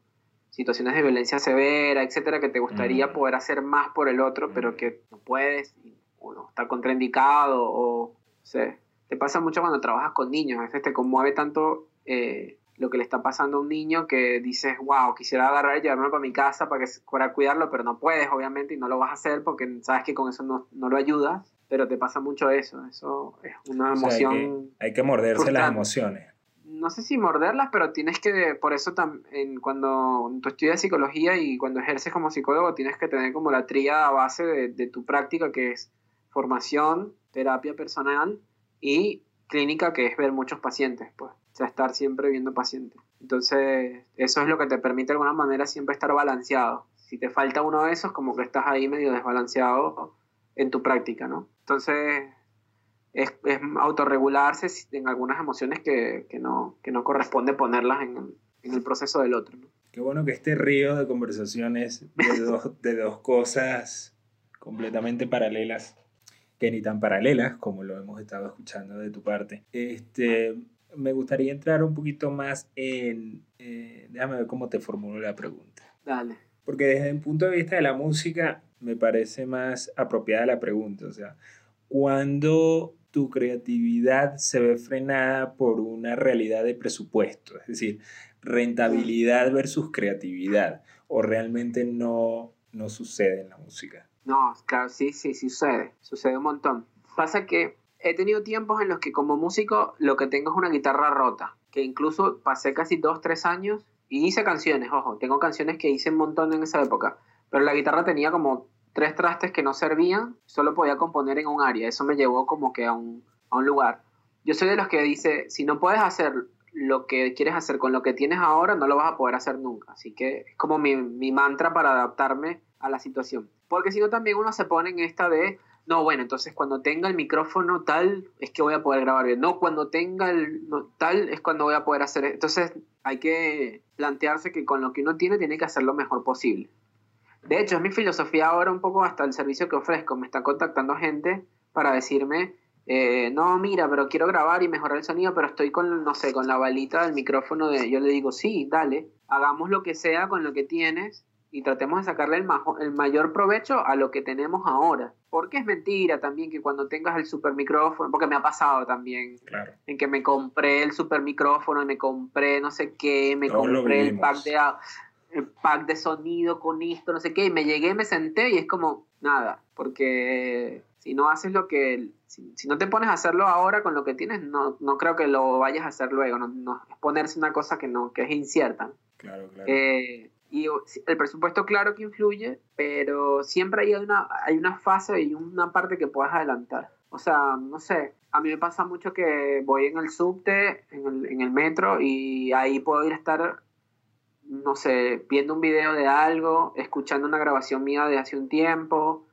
situaciones de violencia severa, etcétera, que te gustaría mm. poder hacer más por el otro, pero que no puedes, o no, está contraindicado, o sé, te pasa mucho cuando trabajas con niños, a veces te conmueve tanto eh, lo que le está pasando a un niño que dices, wow, quisiera agarrar y llevármelo para mi casa para, que, para cuidarlo, pero no puedes, obviamente, y no lo vas a hacer porque sabes que con eso no, no lo ayudas, pero te pasa mucho eso, eso es una emoción... O sea, hay que, hay que morderse frustrante. Las emociones. No sé si morderlas, pero tienes que, por eso tam, en, cuando tú estudias psicología y cuando ejerces como psicólogo tienes que tener como la tríada a base de, de tu práctica, que es formación, terapia personal y clínica, que es ver muchos pacientes, pues, o sea, estar siempre viendo pacientes. Entonces, eso es lo que te permite de alguna manera siempre estar balanceado. Si te falta uno de esos, como que estás ahí medio desbalanceado en tu práctica, ¿no? Entonces... Es, es autorregularse en algunas emociones que, que, no, que no corresponde ponerlas en, en el proceso del otro, ¿no? Qué bueno que este río de conversaciones de dos, de dos cosas completamente paralelas, que ni tan paralelas como lo hemos estado escuchando de tu parte. Este, me gustaría entrar un poquito más en... Eh, déjame ver cómo te formulo la pregunta. Dale. Porque desde el punto de vista de la música me parece más apropiada la pregunta, o sea, ¿cuándo tu creatividad se ve frenada por una realidad de presupuesto? Es decir, rentabilidad versus creatividad. ¿O realmente no, no sucede en la música? No, claro, sí, sí, sí sucede. Sucede un montón. Pasa que he tenido tiempos en los que como músico lo que tengo es una guitarra rota. Que incluso pasé casi dos, tres años y hice canciones. Ojo, tengo canciones que hice un montón en esa época. Pero la guitarra tenía como... tres trastes que no servían, solo podía componer en un área. Eso me llevó como que a un, a un lugar. Yo soy de los que dice, si no puedes hacer lo que quieres hacer con lo que tienes ahora, no lo vas a poder hacer nunca. Así que es como mi, mi mantra para adaptarme a la situación. Porque si no, también uno se pone en esta de, no, bueno, entonces cuando tenga el micrófono tal, es que voy a poder grabar bien. No, cuando tenga el no, tal, es cuando voy a poder hacer. Entonces hay que plantearse que con lo que uno tiene, tiene que hacer lo mejor posible. De hecho, es mi filosofía ahora un poco hasta el servicio que ofrezco. Me está contactando gente para decirme, eh, no, mira, pero quiero grabar y mejorar el sonido, pero estoy con, no sé, con la balita del micrófono. De... Yo le digo, sí, dale, hagamos lo que sea con lo que tienes y tratemos de sacarle el, majo, el mayor provecho a lo que tenemos ahora. Porque es mentira también que cuando tengas el super micrófono, porque me ha pasado también, claro, en que me compré el super micrófono, me compré no sé qué, me Todos compré el pack de... el pack de sonido con esto, no sé qué, y me llegué, me senté y es como, nada, porque si no haces lo que, si, si no te pones a hacerlo ahora con lo que tienes, no, no creo que lo vayas a hacer luego, no, no es ponerse una cosa que no, que es incierta. Claro, claro. Eh, y el presupuesto claro que influye, pero siempre hay una, hay una fase y una parte que puedas adelantar. O sea, no sé, a mí me pasa mucho que voy en el subte, en el, en el metro, y ahí puedo ir a estar... no sé, viendo un video de algo, escuchando una grabación mía de hace un tiempo,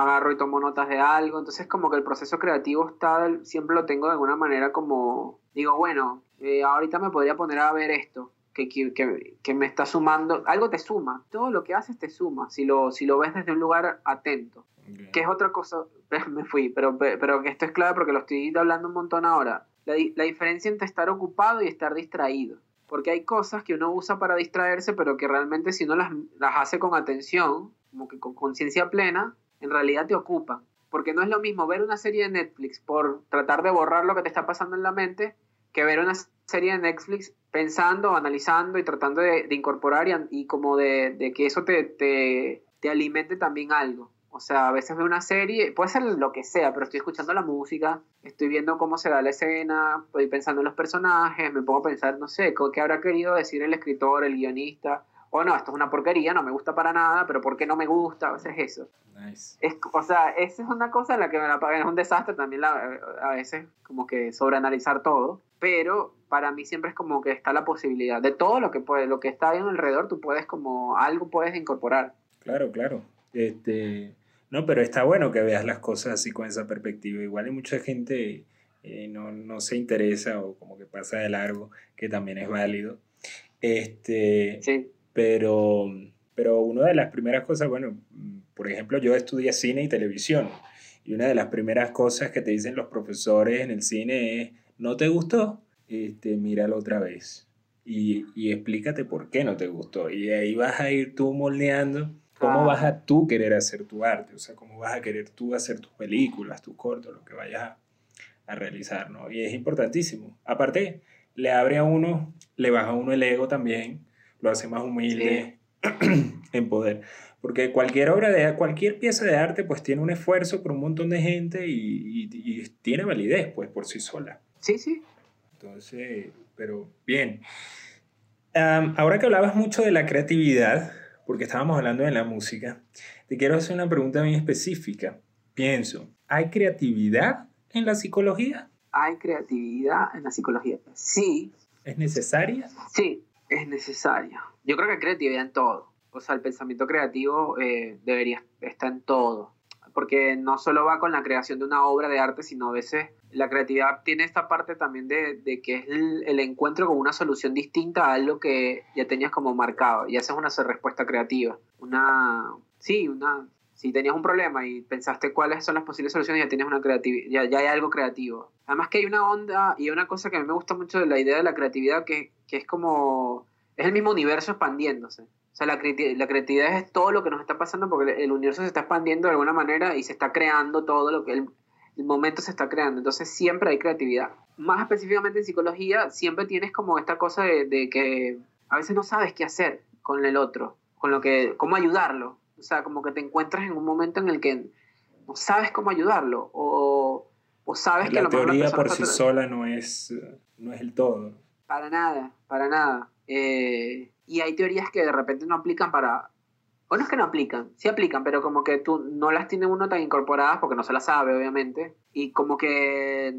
agarro y tomo notas de algo, entonces como que el proceso creativo está, siempre lo tengo de alguna manera como, digo, bueno, eh, ahorita me podría poner a ver esto, que, que, que me está sumando, algo te suma, todo lo que haces te suma, si lo, si lo ves desde un lugar atento, okay. Que es otra cosa, me fui, pero, pero esto es clave porque lo estoy hablando un montón ahora, la, la diferencia entre estar ocupado y estar distraído. Porque hay cosas que uno usa para distraerse, pero que realmente si uno las, las hace con atención, como que con conciencia plena, en realidad te ocupan. Porque no es lo mismo ver una serie de Netflix por tratar de borrar lo que te está pasando en la mente, que ver una serie de Netflix pensando, analizando y tratando de, de incorporar y, y como de, de que eso te, te, te alimente también algo. O sea, a veces veo una serie, puede ser lo que sea, pero estoy escuchando la música, estoy viendo cómo se da la escena, estoy pensando en los personajes, me pongo a pensar, no sé, qué habrá querido decir el escritor, el guionista, o no, esto es una porquería, no me gusta para nada, pero ¿por qué no me gusta? A veces eso. Nice. Es, o sea, esa es una cosa en la que me la pagan, es un desastre también la, a veces, como que sobreanalizar todo, pero para mí siempre es como que está la posibilidad de todo lo que, puede, lo que está ahí alrededor, tú puedes como, algo puedes incorporar. Claro, claro. Este, no, pero está bueno que veas las cosas así con esa perspectiva. Igual hay mucha gente eh, no, no se interesa o como que pasa de largo, que también es válido. Este, sí. Pero, pero una de las primeras cosas, bueno, por ejemplo, yo estudié cine y televisión y una de las primeras cosas que te dicen los profesores en el cine es ¿no te gustó? Este, míralo otra vez y, y explícate por qué no te gustó y ahí vas a ir tú moldeando. ¿Cómo vas a tú querer hacer tu arte? O sea, ¿cómo vas a querer tú hacer tus películas, tus cortos, lo que vayas a, a realizar, ¿no? Y es importantísimo. Aparte, le abre a uno, le baja a uno el ego también, lo hace más humilde, sí. En poder. Porque cualquier obra de cualquier pieza de arte, pues tiene un esfuerzo por un montón de gente y, y, y tiene validez, pues, por sí sola. Sí, sí. Entonces, pero bien. Um, ahora que hablabas mucho de la creatividad, porque estábamos hablando de la música, te quiero hacer una pregunta bien específica. Pienso, ¿hay creatividad en la psicología? ¿Hay creatividad en la psicología? Sí. ¿Es necesaria? Sí, es necesaria. Yo creo que hay creatividad en todo. O sea, el pensamiento creativo eh, debería estar en todo. Porque no solo va con la creación de una obra de arte, sino a veces la creatividad tiene esta parte también de, de que es el, el encuentro con una solución distinta a algo que ya tenías como marcado y haces una respuesta creativa. Una, sí, una, si tenías un problema y pensaste cuáles son las posibles soluciones, ya tienes una creatividad, ya, ya hay algo creativo. Además que hay una onda y una cosa que a mí me gusta mucho de la idea de la creatividad que, que es como, es el mismo universo expandiéndose. O sea, la, creati- la creatividad es todo lo que nos está pasando porque el universo se está expandiendo de alguna manera y se está creando todo lo que... El, el momento se está creando, entonces siempre hay creatividad. Más específicamente en psicología, siempre tienes como esta cosa de, de que a veces no sabes qué hacer con el otro, con lo que, cómo ayudarlo. O sea, como que te encuentras en un momento en el que no sabes cómo ayudarlo o, o sabes que a lo mejor la persona... La teoría por sí sola no es, no es el todo. Para nada, para nada. Eh... Y hay teorías que de repente no aplican para... O no es que no aplican, sí aplican, pero como que tú no las tiene uno tan incorporadas porque no se las sabe, obviamente. Y como que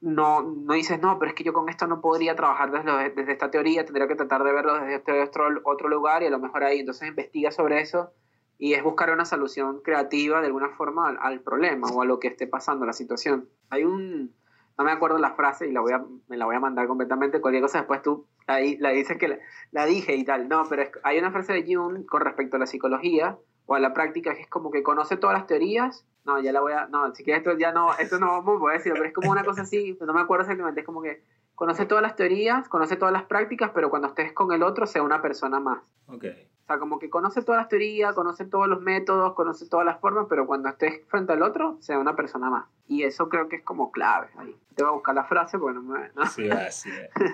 no, no dices, no, pero es que yo con esto no podría trabajar desde, desde esta teoría, tendría que tratar de verlo desde este otro, otro lugar y a lo mejor ahí. Entonces investiga sobre eso y es buscar una solución creativa de alguna forma al, al problema o a lo que esté pasando, la situación. Hay un... No me acuerdo la frase y la voy a, me la voy a mandar completamente. Cualquier cosa después tú ahí la dices que la, la dije y tal. No, pero es, hay una frase de Jung con respecto a la psicología o a la práctica que es como que conoce todas las teorías. No, ya la voy a... No, si quieres esto ya no... Esto no voy a decirlo, pero es como una cosa así. No me acuerdo exactamente. Es como que conoce todas las teorías, conoce todas las prácticas, pero cuando estés con el otro sea una persona más. Ok. O sea, como que conoce todas las teorías, conoce todos los métodos, conoce todas las formas, pero cuando estés frente al otro, sea una persona más. Y eso creo que es como clave. Ahí. Te voy a buscar la frase porque no me... ¿no? Sí, así es.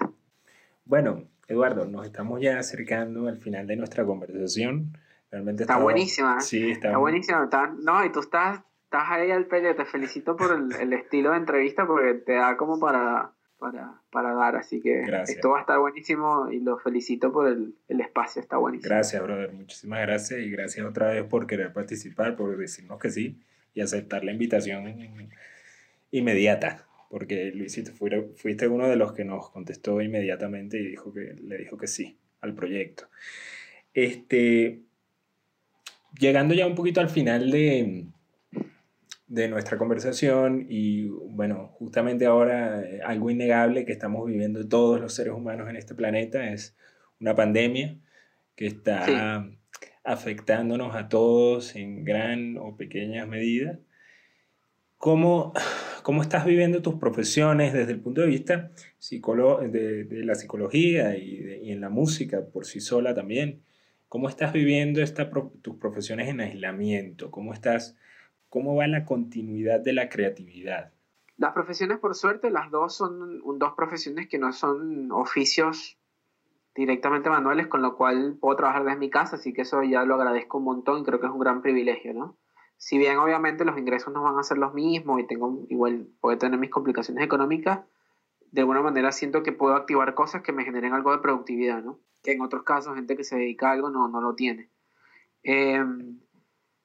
Bueno, Eduardo, nos estamos ya acercando al final de nuestra conversación. Realmente está estamos... buenísima. ¿Eh? Sí, está, está buenísima. Está... No, y tú estás, estás ahí al pelo. Te felicito por el, el estilo de entrevista porque te da como para... Para, para dar, así que gracias. Esto va a estar buenísimo y lo felicito por el, el espacio, está buenísimo. Gracias, brother, muchísimas gracias y gracias otra vez por querer participar, por decirnos que sí y aceptar la invitación inmediata, porque Luis, fuiste uno de los que nos contestó inmediatamente y dijo que, le dijo que sí al proyecto. Este, llegando ya un poquito al final de, de nuestra conversación. Y bueno, justamente ahora algo innegable que estamos viviendo todos los seres humanos en este planeta es una pandemia que está sí. afectándonos a todos en gran o pequeñas medidas. ¿Cómo, cómo estás viviendo tus profesiones desde el punto de vista de, de la psicología y, de, y en la música por sí sola también? ¿Cómo estás viviendo esta, tus profesiones en aislamiento? ¿Cómo estás, cómo va la continuidad de la creatividad? Las profesiones, por suerte, las dos son dos profesiones que no son oficios directamente manuales, con lo cual puedo trabajar desde mi casa, así que eso ya lo agradezco un montón, creo que es un gran privilegio, ¿no? Si bien obviamente los ingresos no van a ser los mismos y tengo igual puedo tener mis complicaciones económicas, de alguna manera siento que puedo activar cosas que me generen algo de productividad, ¿no? Que en otros casos gente que se dedica a algo no, no lo tiene. Eh,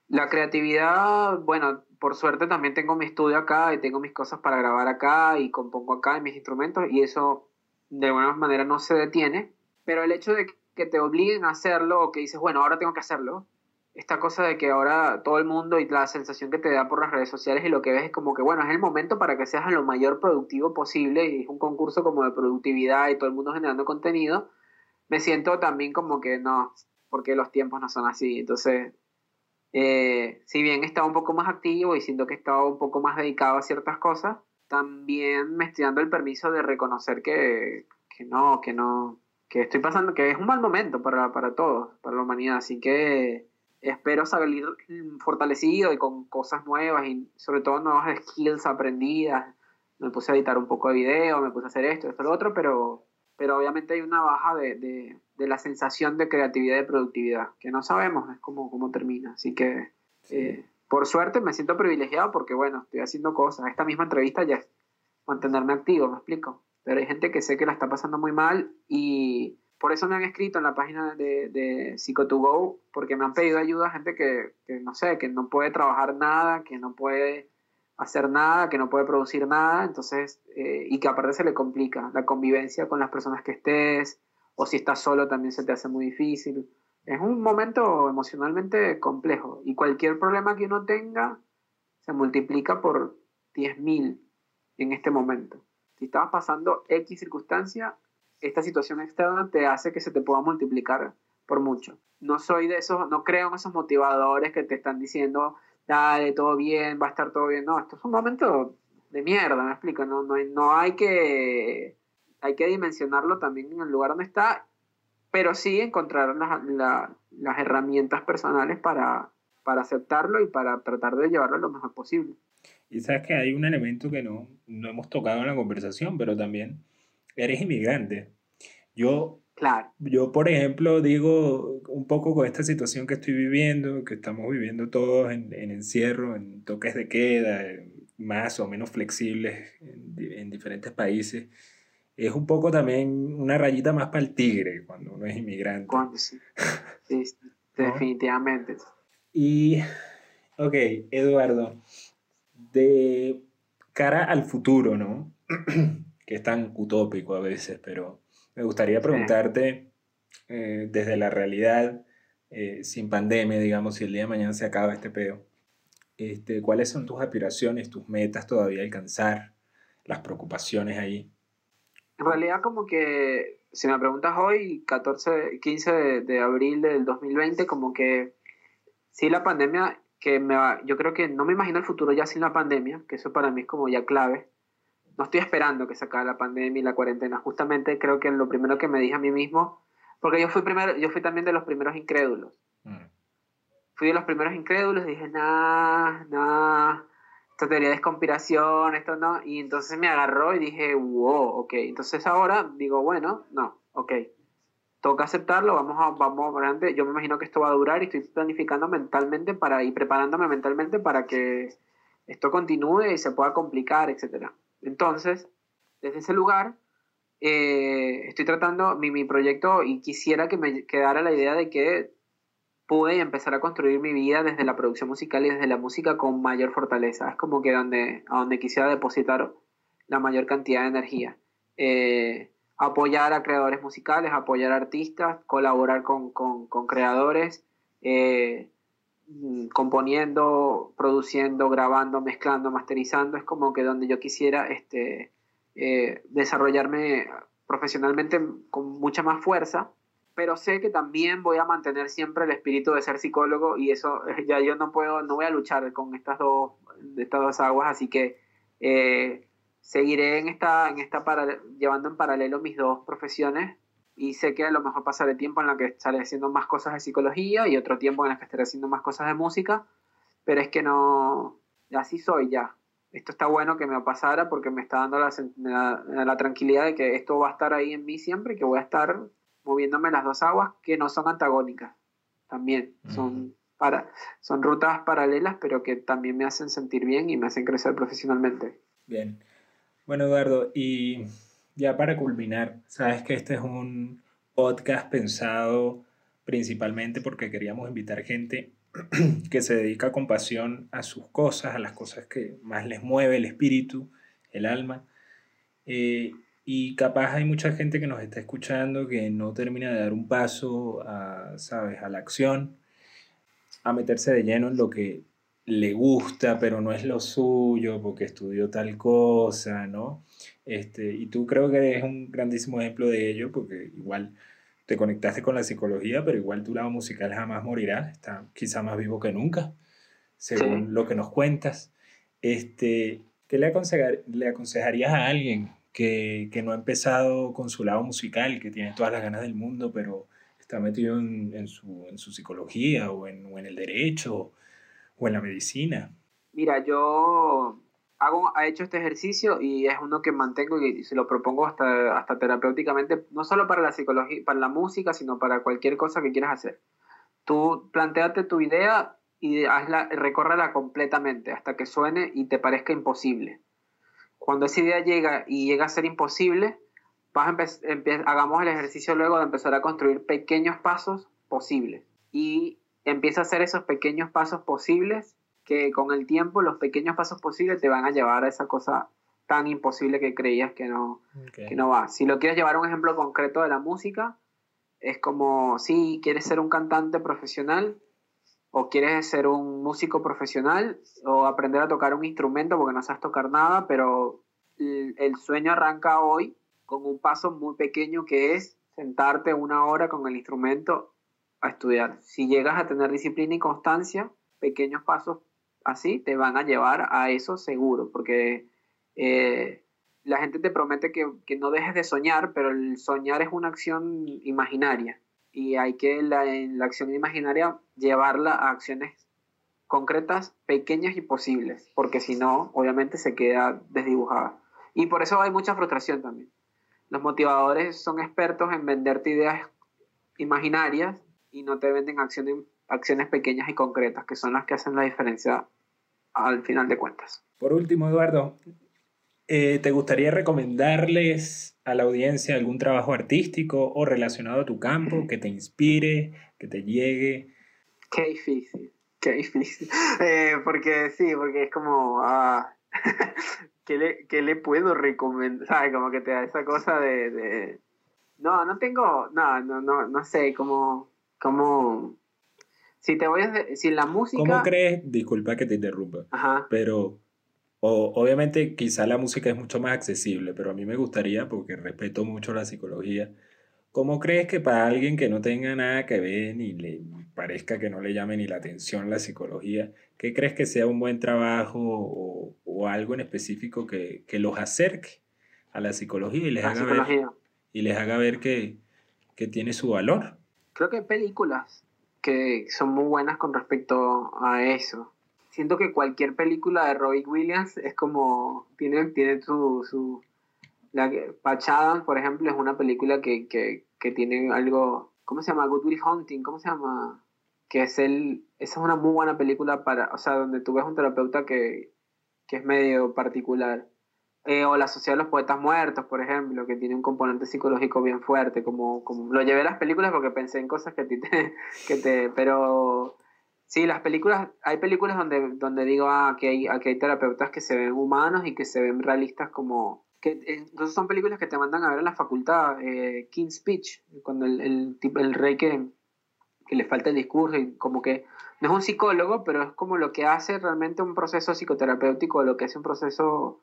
la creatividad, bueno, por suerte también tengo mi estudio acá y tengo mis cosas para grabar acá y compongo acá en mis instrumentos y eso de alguna manera no se detiene, pero el hecho de que te obliguen a hacerlo o que dices, bueno, ahora tengo que hacerlo, esta cosa de que ahora todo el mundo y la sensación que te da por las redes sociales y lo que ves es como que, bueno, es el momento para que seas lo mayor productivo posible y es un concurso como de productividad y todo el mundo generando contenido, me siento también como que no, porque los tiempos no son así. Entonces, eh, si bien he estado un poco más activo y siento que he estado un poco más dedicado a ciertas cosas, también me estoy dando el permiso de reconocer que, que no, que no, que estoy pasando, que es un mal momento para, para todos, para la humanidad, así que... Espero salir fortalecido y con cosas nuevas y sobre todo nuevas skills aprendidas. Me puse a editar un poco de video, me puse a hacer esto, esto, lo otro, pero, pero obviamente hay una baja de, de, de la sensación de creatividad y productividad, que no sabemos es cómo, cómo termina. Así que, sí. eh, por suerte, me siento privilegiado porque, bueno, estoy haciendo cosas. Esta misma entrevista ya es mantenerme activo, ¿me explico? Pero hay gente que sé que la está pasando muy mal y... Por eso me han escrito en la página de, de Psico dos Go, porque me han pedido ayuda a gente que, que, no sé, que no puede trabajar nada, que no puede hacer nada, que no puede producir nada, entonces, eh, y que aparte se le complica la convivencia con las personas que estés, o si estás solo también se te hace muy difícil. Es un momento emocionalmente complejo, y cualquier problema que uno tenga se multiplica por diez mil en este momento. Si estabas pasando X circunstancia, esta situación externa te hace que se te pueda multiplicar por mucho. No soy de esos, no creo en esos motivadores que te están diciendo, dale, todo bien, va a estar todo bien. No, esto es un momento de mierda, me explico. No, no, no hay que, hay que dimensionarlo también en el lugar donde está, pero sí encontrar la, la, las herramientas personales para, para aceptarlo y para tratar de llevarlo lo mejor posible. Y sabes que hay un elemento que no, no hemos tocado en la conversación, pero también eres inmigrante. Yo, claro. yo, por ejemplo, digo un poco con esta situación que estoy viviendo, que estamos viviendo todos en, en encierro, en toques de queda, más o menos flexibles en, en diferentes países. Es un poco también una rayita más para el tigre cuando uno es inmigrante. Cuando sí. sí, sí ¿no? Definitivamente. Y, ok, Eduardo, de cara al futuro, ¿no? que es tan utópico a veces, pero me gustaría preguntarte eh, desde la realidad, eh, sin pandemia, digamos, si el día de mañana se acaba este peo, este, ¿cuáles son tus aspiraciones, tus metas todavía alcanzar, las preocupaciones ahí? En realidad como que, si me preguntas hoy, catorce, quince de abril del dos mil veinte, como que sí la pandemia, que me va, yo creo que no me imagino el futuro ya sin la pandemia, que eso para mí es como ya clave. No estoy esperando que se acabe la pandemia y la cuarentena. Justamente creo que lo primero que me dije a mí mismo, porque yo fui, primero, yo fui también de los primeros incrédulos. Mm. Fui de los primeros incrédulos y dije, nah, nah, esta teoría de conspiración, esto no. Y entonces me agarró y dije, wow, ok. Entonces ahora digo, bueno, no, ok. Toca aceptarlo, vamos a, vamos adelante. Yo me imagino que esto va a durar y estoy planificando mentalmente para, y preparándome mentalmente para que esto continúe y se pueda complicar, etcétera. Entonces, desde ese lugar, eh, estoy tratando mi, mi proyecto y quisiera que me quedara la idea de que pude empezar a construir mi vida desde la producción musical y desde la música con mayor fortaleza. Es como que donde, a donde quisiera depositar la mayor cantidad de energía. Eh, apoyar a creadores musicales, apoyar a artistas, colaborar con, con, con creadores, eh, componiendo, produciendo, grabando, mezclando, masterizando, es como que donde yo quisiera este, eh, desarrollarme profesionalmente con mucha más fuerza, pero sé que también voy a mantener siempre el espíritu de ser psicólogo y eso ya yo no puedo, no voy a luchar con estas dos, estas dos aguas, así que eh, seguiré en esta, en esta para, llevando en paralelo mis dos profesiones. Y sé que a lo mejor pasaré tiempo en la que estaré haciendo más cosas de psicología y otro tiempo en la que estaré haciendo más cosas de música, pero es que no, así soy ya. Esto está bueno que me pasara porque me está dando la, la, la tranquilidad de que esto va a estar ahí en mí siempre y que voy a estar moviéndome las dos aguas que no son antagónicas. También son, para, son rutas paralelas, pero que también me hacen sentir bien y me hacen crecer profesionalmente. Bien. Bueno, Eduardo, y... ya para culminar, sabes que este es un podcast pensado principalmente porque queríamos invitar gente que se dedica con pasión a sus cosas, a las cosas que más les mueve el espíritu, el alma. Eh, y capaz hay mucha gente que nos está escuchando que no termina de dar un paso a, ¿sabes?, a la acción, a meterse de lleno en lo que le gusta, pero no es lo suyo porque estudió tal cosa, ¿no? Este, y tú creo que eres un grandísimo ejemplo de ello, porque igual te conectaste con la psicología, pero igual tu lado musical jamás morirá, está quizá más vivo que nunca, según sí. Lo que nos cuentas. Este, ¿qué le, aconsejar, le aconsejarías a alguien que, que no ha empezado con su lado musical, que tiene todas las ganas del mundo, pero está metido en, en, su, en su psicología o en, o en el derecho o en la medicina? Mira, yo... Hago, ha hecho este ejercicio y es uno que mantengo y se lo propongo hasta, hasta terapéuticamente, no solo para la psicología, para la música, sino para cualquier cosa que quieras hacer. Tú plantéate tu idea y hazla, recórrela completamente hasta que suene y te parezca imposible. Cuando esa idea llega y llega a ser imposible, vas a empe- empe- hagamos el ejercicio luego de empezar a construir pequeños pasos posibles. Y empieza a hacer esos pequeños pasos posibles, que con el tiempo los pequeños pasos posibles te van a llevar a esa cosa tan imposible que creías que no, okay. que no va. Si lo quieres llevar a un ejemplo concreto de la música, es como si quieres ser un cantante profesional o quieres ser un músico profesional o aprender a tocar un instrumento porque no sabes tocar nada, pero el sueño arranca hoy con un paso muy pequeño que es sentarte una hora con el instrumento a estudiar. Si llegas a tener disciplina y constancia, pequeños pasos así te van a llevar a eso seguro, porque eh, la gente te promete que, que no dejes de soñar, pero el soñar es una acción imaginaria y hay que la, la acción imaginaria llevarla a acciones concretas, pequeñas y posibles, porque si no, obviamente se queda desdibujada. Y por eso hay mucha frustración también. Los motivadores son expertos en venderte ideas imaginarias y no te venden acciones acciones pequeñas y concretas, que son las que hacen la diferencia al final de cuentas. Por último, Eduardo, eh, ¿te gustaría recomendarles a la audiencia algún trabajo artístico o relacionado a tu campo que te inspire, que te llegue? Qué difícil, qué difícil. Eh, porque sí, porque es como... Ah, ¿qué, le, ¿Qué le puedo recomendar? ¿Sabes? Como que te da esa cosa de... de... No, no tengo... No, no, no, no sé, como... como... Si te voy a... Si la música... ¿Cómo crees? Disculpa que te interrumpa. Ajá. Pero o, obviamente quizá la música es mucho más accesible, pero a mí me gustaría, porque respeto mucho la psicología, ¿cómo crees que para alguien que no tenga nada que ver ni le parezca que no le llame ni la atención la psicología, qué crees que sea un buen trabajo o, o algo en específico que, que los acerque a la psicología y les, la haga, psicología. Ver, y les haga ver que, que tiene su valor? Creo que películas que son muy buenas con respecto a eso. Siento que cualquier película de Robert Williams es como... Tiene, tiene su... su la, Patch Adams, por ejemplo, es una película que, que, que tiene algo... ¿Cómo se llama? Good Will Hunting, ¿cómo se llama? Que es el... Esa es una muy buena película para... O sea, donde tú ves un terapeuta que, que es medio particular. Eh, o La Sociedad de los Poetas Muertos, por ejemplo, que tiene un componente psicológico bien fuerte, como, como lo llevé a las películas porque pensé en cosas que a ti te, que te... Pero sí, las películas, hay películas donde, donde digo ah, que, hay, que hay terapeutas que se ven humanos y que se ven realistas como... que entonces son películas que te mandan a ver en la facultad, eh, King's Speech, cuando el, el, el rey que, que le falta el discurso, y como que no es un psicólogo, pero es como lo que hace realmente un proceso psicoterapéutico, lo que hace un proceso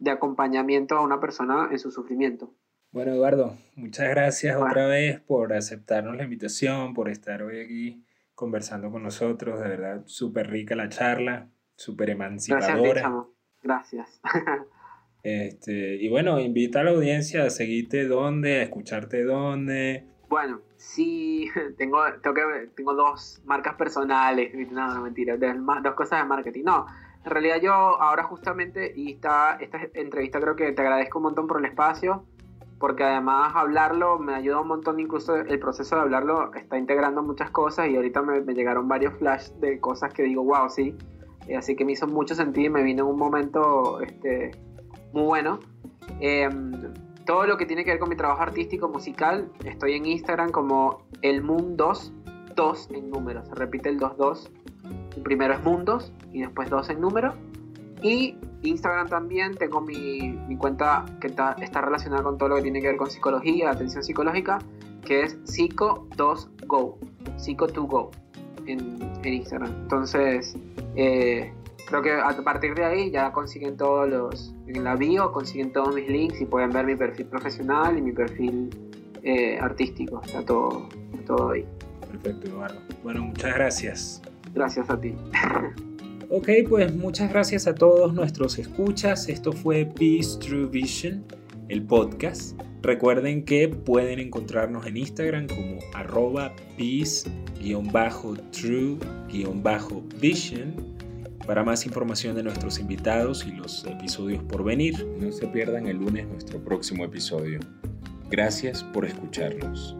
de acompañamiento a una persona en su sufrimiento. Bueno, Eduardo, muchas gracias bueno. otra vez por aceptarnos la invitación, por estar hoy aquí conversando con nosotros. De verdad, súper rica la charla, súper emancipadora. Gracias, ti, Gracias. Este, y bueno, invita a la audiencia a seguirte donde, a escucharte donde. Bueno, sí, tengo, tengo, que, tengo dos marcas personales, no, no mentira, dos cosas de marketing. No, en realidad yo ahora justamente, y esta, esta entrevista creo que te agradezco un montón por el espacio, porque además hablarlo me ayuda un montón, incluso el proceso de hablarlo está integrando muchas cosas, y ahorita me, me llegaron varios flash de cosas que digo, wow, sí, eh, así que me hizo mucho sentido y me vino en un momento este, muy bueno. Eh, todo lo que tiene que ver con mi trabajo artístico, musical, estoy en Instagram como el Mundos, dos en números, se repite el dos dos, el primero es Mundos y después dos en número. Y Instagram también, tengo mi, mi cuenta que ta, está relacionada con todo lo que tiene que ver con psicología, atención psicológica, que es Psico dos Go, Psico dos Go en, en Instagram. Entonces, eh, creo que a partir de ahí ya consiguen todos los, en la bio consiguen todos mis links y pueden ver mi perfil profesional y mi perfil eh, artístico, está todo, está todo ahí. Perfecto, Eduardo. Bueno, muchas gracias. Gracias a ti. Ok, pues muchas gracias a todos nuestros escuchas. Esto fue Peace Through Vision, el podcast. Recuerden que pueden encontrarnos en Instagram como arroba peace_through_vision para más información de nuestros invitados y los episodios por venir. No se pierdan el lunes nuestro próximo episodio. Gracias por escucharnos.